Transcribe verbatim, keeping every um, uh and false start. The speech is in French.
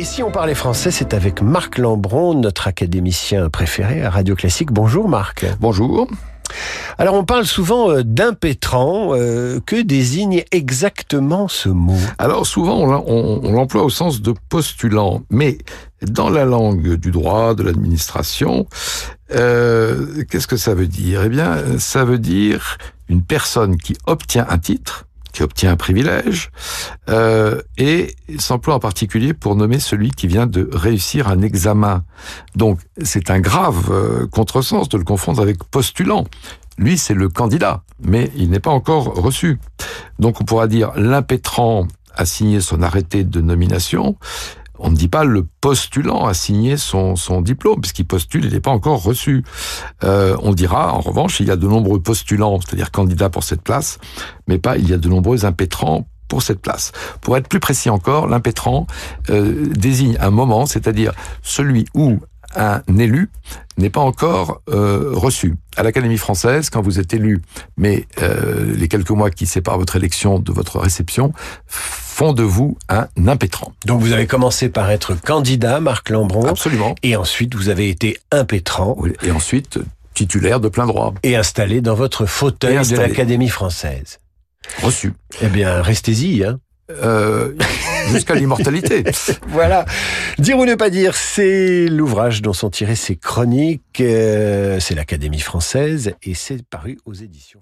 Et si on parlait français, c'est avec Marc Lambron, notre académicien préféré à Radio Classique. Bonjour Marc. Bonjour. Alors on parle souvent d'impétrant. Euh, que désigne exactement ce mot ? Alors souvent on, on, on l'emploie au sens de postulant, mais dans la langue du droit, de l'administration, euh, qu'est-ce que ça veut dire ? Eh bien, ça veut dire une personne qui obtient un titre, qui obtient un privilège, euh, et s'emploie en particulier pour nommer celui qui vient de réussir un examen. Donc, c'est un grave euh, contresens de le confondre avec postulant. Lui, c'est le candidat, mais il n'est pas encore reçu. Donc, on pourra dire l'impétrant a signé son arrêté de nomination. On ne dit pas le postulant a signé son, son diplôme, puisqu'il postule, il n'est pas encore reçu. Euh, on dira, en revanche, il y a de nombreux postulants, c'est-à-dire candidats pour cette place, mais pas il y a de nombreux impétrants pour cette place. Pour être plus précis encore, l'impétrant euh, désigne un moment, c'est-à-dire celui où un élu n'est pas encore euh, reçu. À l'Académie française, quand vous êtes élu, mais euh, les quelques mois qui séparent votre élection de votre réception, font de vous un impétrant. Donc vous avez commencé par être candidat, Marc Lambron. Absolument. Et ensuite, vous avez été impétrant. Oui, et ensuite, titulaire de plein droit. Et installé dans votre fauteuil de l'Académie française. Reçu. Eh bien, restez-y, hein. Euh, jusqu'à l'immortalité. Voilà. Dire ou ne pas dire, c'est l'ouvrage dont sont tirées ces chroniques. Euh, c'est l'Académie française et c'est paru aux éditions.